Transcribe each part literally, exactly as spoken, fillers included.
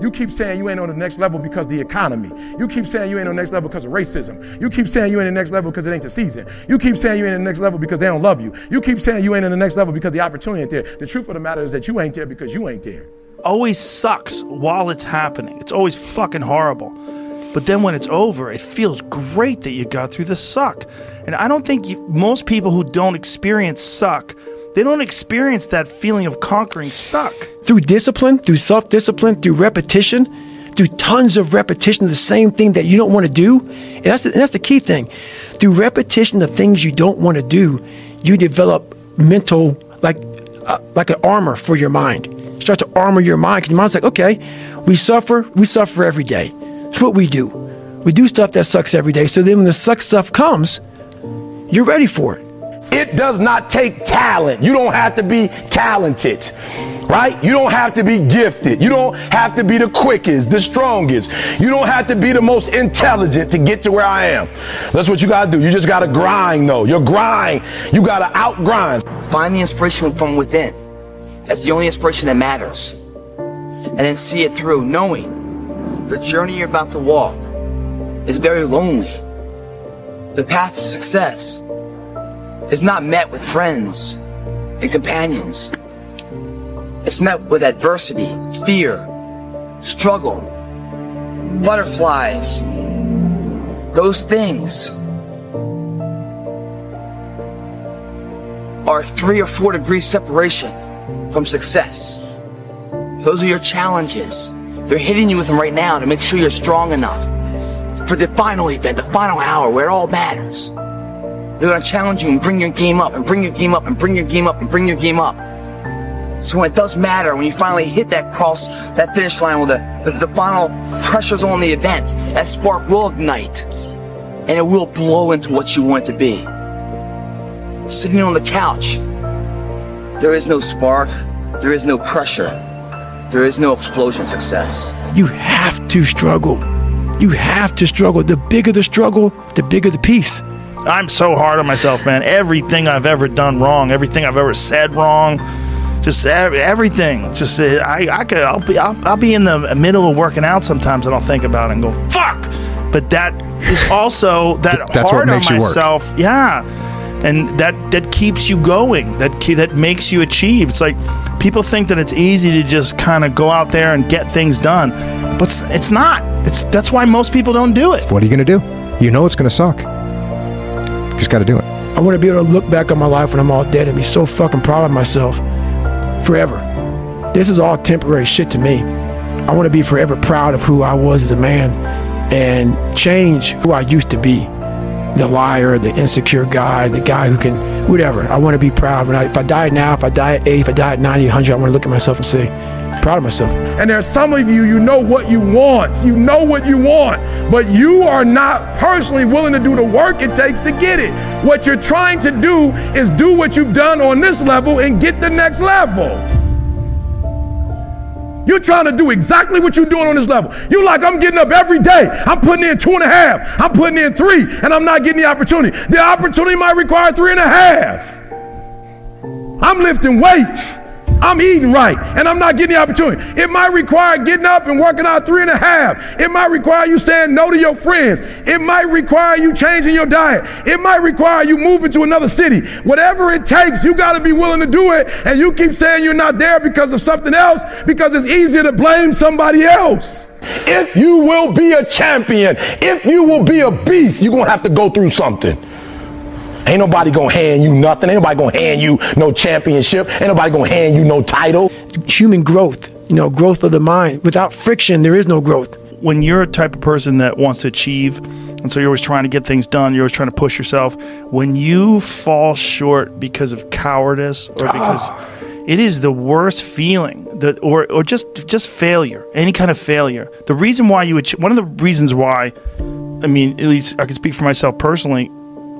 You keep saying you ain't on the next level because of the economy. You keep saying you ain't on the next level because of racism. You keep saying you ain't on the next level because it ain't the season. You keep saying you ain't on the next level because they don't love you. You keep saying you ain't on the next level because the opportunity ain't there. The truth of the matter is that you ain't there because you ain't there. Always sucks while it's happening. It's always fucking horrible. But then when it's over, it feels great that you got through the suck. And I don't think you, most people who don't experience suck, they don't experience that feeling of conquering suck. Through discipline, through self-discipline, through repetition, through tons of repetition of the same thing that you don't want to do. And that's the, and that's the key thing. Through repetition of things you don't want to do, you develop mental, like uh, like an armor for your mind. You start to armor your mind. Because your mind's like, okay, we suffer, we suffer every day. That's what we do. We do stuff that sucks every day. So then when the suck stuff comes, you're ready for it. It does not take talent. You don't have to be talented, right? You don't have to be gifted. You don't have to be the quickest, the strongest. You don't have to be the most intelligent to get to where I am. That's what you got to do. You just got to grind, though. Your grind, you got to out-grind. Find the inspiration from within. That's the only inspiration that matters. And then see it through, knowing the journey you're about to walk is very lonely. The path to success is not met with friends and companions. It's met with adversity, fear, struggle, butterflies, those things are three or four degrees separation from success. Those are your challenges. They're hitting you with them right now to make sure you're strong enough for the final event, the final hour where it all matters. They're going to challenge you and bring your game up and bring your game up and bring your game up and bring your game up. So when it does matter, when you finally hit that cross, that finish line with the, the, the final pressures on the event, that spark will ignite and it will blow into what you want it to be. Sitting on the couch, there is no spark, there is no pressure. There is no explosion success. You have to struggle. You have to struggle. The bigger the struggle, the bigger the peace. I'm so hard on myself, man. Everything I've ever done wrong, everything I've ever said wrong, just everything. Just I, I could, I'll be, I'll, I'll be in the middle of working out sometimes, and I'll think about it and go, "Fuck!" But that is also that That's hard what makes on myself. You yeah. And that, that keeps you going. That ke- that makes you achieve. It's like people think that it's easy to just kind of go out there and get things done, but it's, it's not. It's that's why most people don't do it. What are you gonna do? You know it's gonna suck. Just gotta do it. I want to be able to look back on my life when I'm all dead and be so fucking proud of myself forever. This is all temporary shit to me. I want to be forever proud of who I was as a man and change who I used to be. The liar, the insecure guy, the guy who can, whatever. I want to be proud. When I, if I die now, if I die at eight, if I die at ninety, one hundred, I want to look at myself and say, I'm proud of myself. And there's some of you, you know what you want. You know what you want, but you are not personally willing to do the work it takes to get it. What you're trying to do is do what you've done on this level and get the next level. You're trying to do exactly what you're doing on this level. You're like, I'm getting up every day. I'm putting in two and a half. I'm putting in three, and I'm not getting the opportunity. The opportunity might require three and a half. I'm lifting weights. I'm eating right, and I'm not getting the opportunity. It might require getting up and working out three and a half. It might require you saying no to your friends. It might require you changing your diet. It might require you moving to another city. Whatever it takes, you got to be willing to do it, and you keep saying you're not there because of something else, because it's easier to blame somebody else. If you will be a champion, if you will be a beast, you're going to have to go through something. Ain't nobody gonna hand you nothing. Ain't nobody gonna hand you no championship. Ain't nobody gonna hand you no title. Human growth, you know, growth of the mind. Without friction, there is no growth. When you're a type of person that wants to achieve, and so you're always trying to get things done, you're always trying to push yourself, when you fall short because of cowardice or because ah. it is the worst feeling, that, or or just just failure, any kind of failure. The reason why you achieve, one of the reasons why, I mean, at least I can speak for myself personally,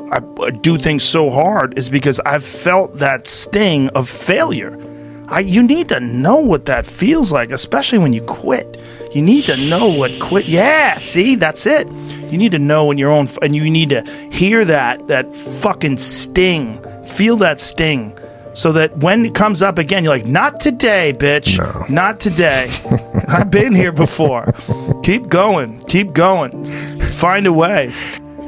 I, I do things so hard is because I've felt that sting of failure. I, you need to know what that feels like, especially when you quit. You need to know what quit. Yeah, see, that's it. You need to know in your own, and you need to hear that that fucking sting, feel that sting, so that when it comes up again, you're like, not today, bitch. No. Not today. I've been here before. Keep going. Keep going. Find a way.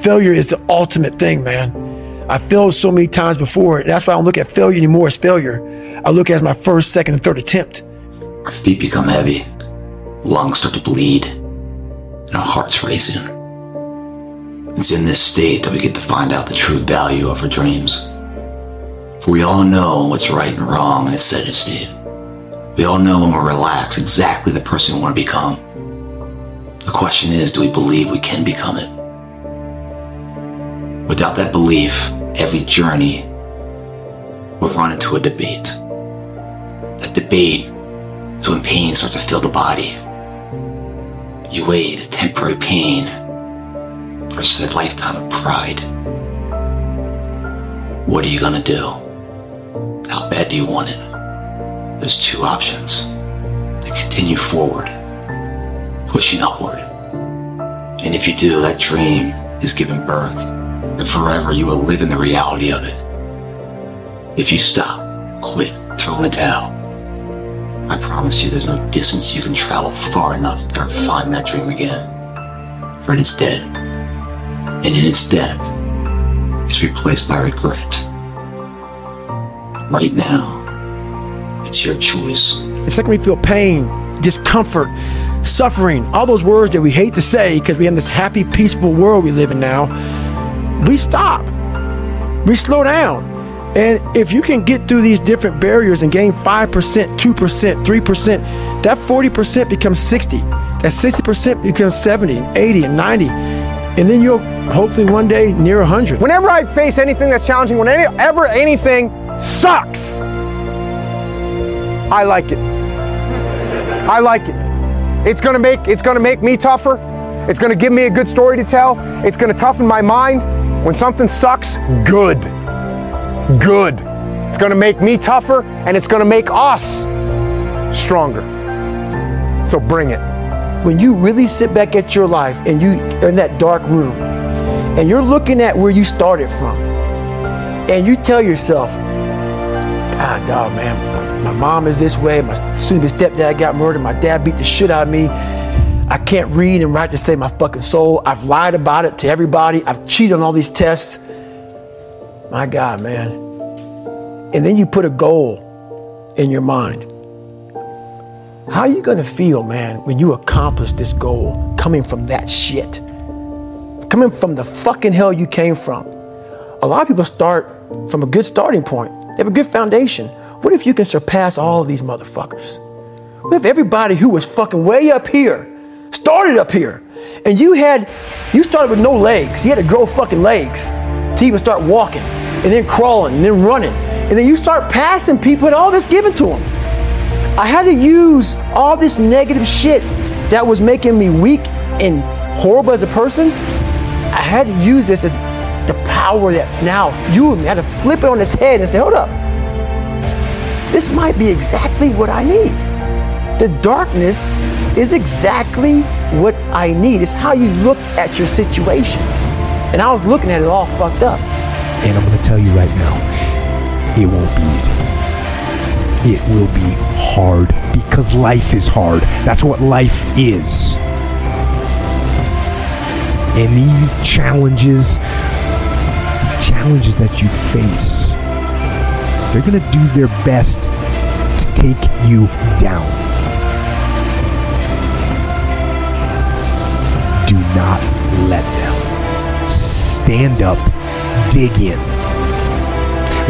Failure is the ultimate thing, man. I failed so many times before. That's why I don't look at failure anymore as failure. I look at it as my first, second, and third attempt. Our feet become heavy. Lungs start to bleed. And our hearts racing. It's in this state that we get to find out the true value of our dreams. For we all know what's right and wrong in a sedative state. We all know when we're relaxed exactly the person we want to become. The question is, do we believe we can become it? Without that belief, every journey will run into a debate. That debate is when pain starts to fill the body. You weigh the temporary pain versus a lifetime of pride. What are you gonna do? How bad do you want it? There's two options. To continue forward, pushing upward. And if you do, that dream is given birth, and forever you will live in the reality of it. If you stop, quit, throw the towel, I promise you there's no distance you can travel far enough to find that dream again. For it is dead. And in its death, it's replaced by regret. Right now, it's your choice. It's like when we feel pain, discomfort, suffering, all those words that we hate to say because we're in this happy, peaceful world we live in now. We stop. We slow down. And if you can get through these different barriers and gain five percent, two percent, three percent, that forty percent becomes sixty. That sixty percent becomes seventy, eighty, and ninety. And then you'll hopefully one day near one hundred. Whenever I face anything that's challenging, whenever anything sucks, I like it. I like it. It's gonna make it's gonna make me tougher. It's gonna give me a good story to tell. It's gonna toughen my mind. When something sucks, good, good. It's gonna make me tougher, and it's gonna make us stronger. So bring it. When you really sit back at your life and you are in that dark room, and you're looking at where you started from, and you tell yourself, God, dog, man. My mom is this way, my soon as stepdad got murdered, my dad beat the shit out of me. I can't read and write to save my fucking soul. I've lied about it to everybody. I've cheated on all these tests. My God, man. And then you put a goal in your mind. How are you gonna feel, man, when you accomplish this goal coming from that shit? Coming from the fucking hell you came from. A lot of people start from a good starting point. They have a good foundation. What if you can surpass all of these motherfuckers? What if everybody who was fucking way up here started up here, and you had, you started with no legs. You had to grow fucking legs to even start walking, and then crawling, and then running, and then you start passing people and all this given to them. I had to use all this negative shit that was making me weak and horrible as a person. I had to use this as the power that now fueled me. I had to flip it on its head and say, hold up. This might be exactly what I need. The darkness is exactly what I need. It's how you look at your situation. And I was looking at it all fucked up. And I'm gonna tell you right now, it won't be easy. It will be hard because life is hard. That's what life is. And these challenges, these challenges that you face, they're going to do their best to take you down. Do not let them. Stand up, dig in.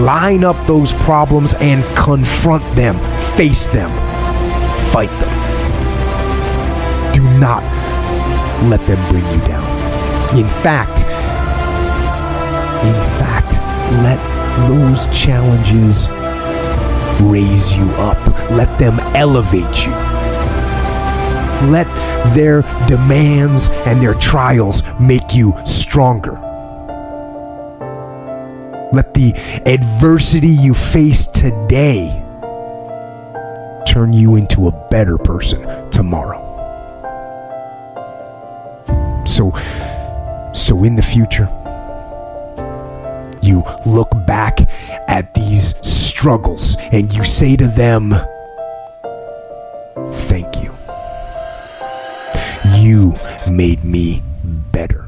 Line up those problems and confront them, face them, fight them. Do not let them bring you down. In fact, in fact, let those challenges raise you up. Let them elevate you. Let their demands and their trials make you stronger. Let the adversity you face today turn you into a better person tomorrow. So, so in the future, you look back at these struggles and you say to them, thank you. You made me better.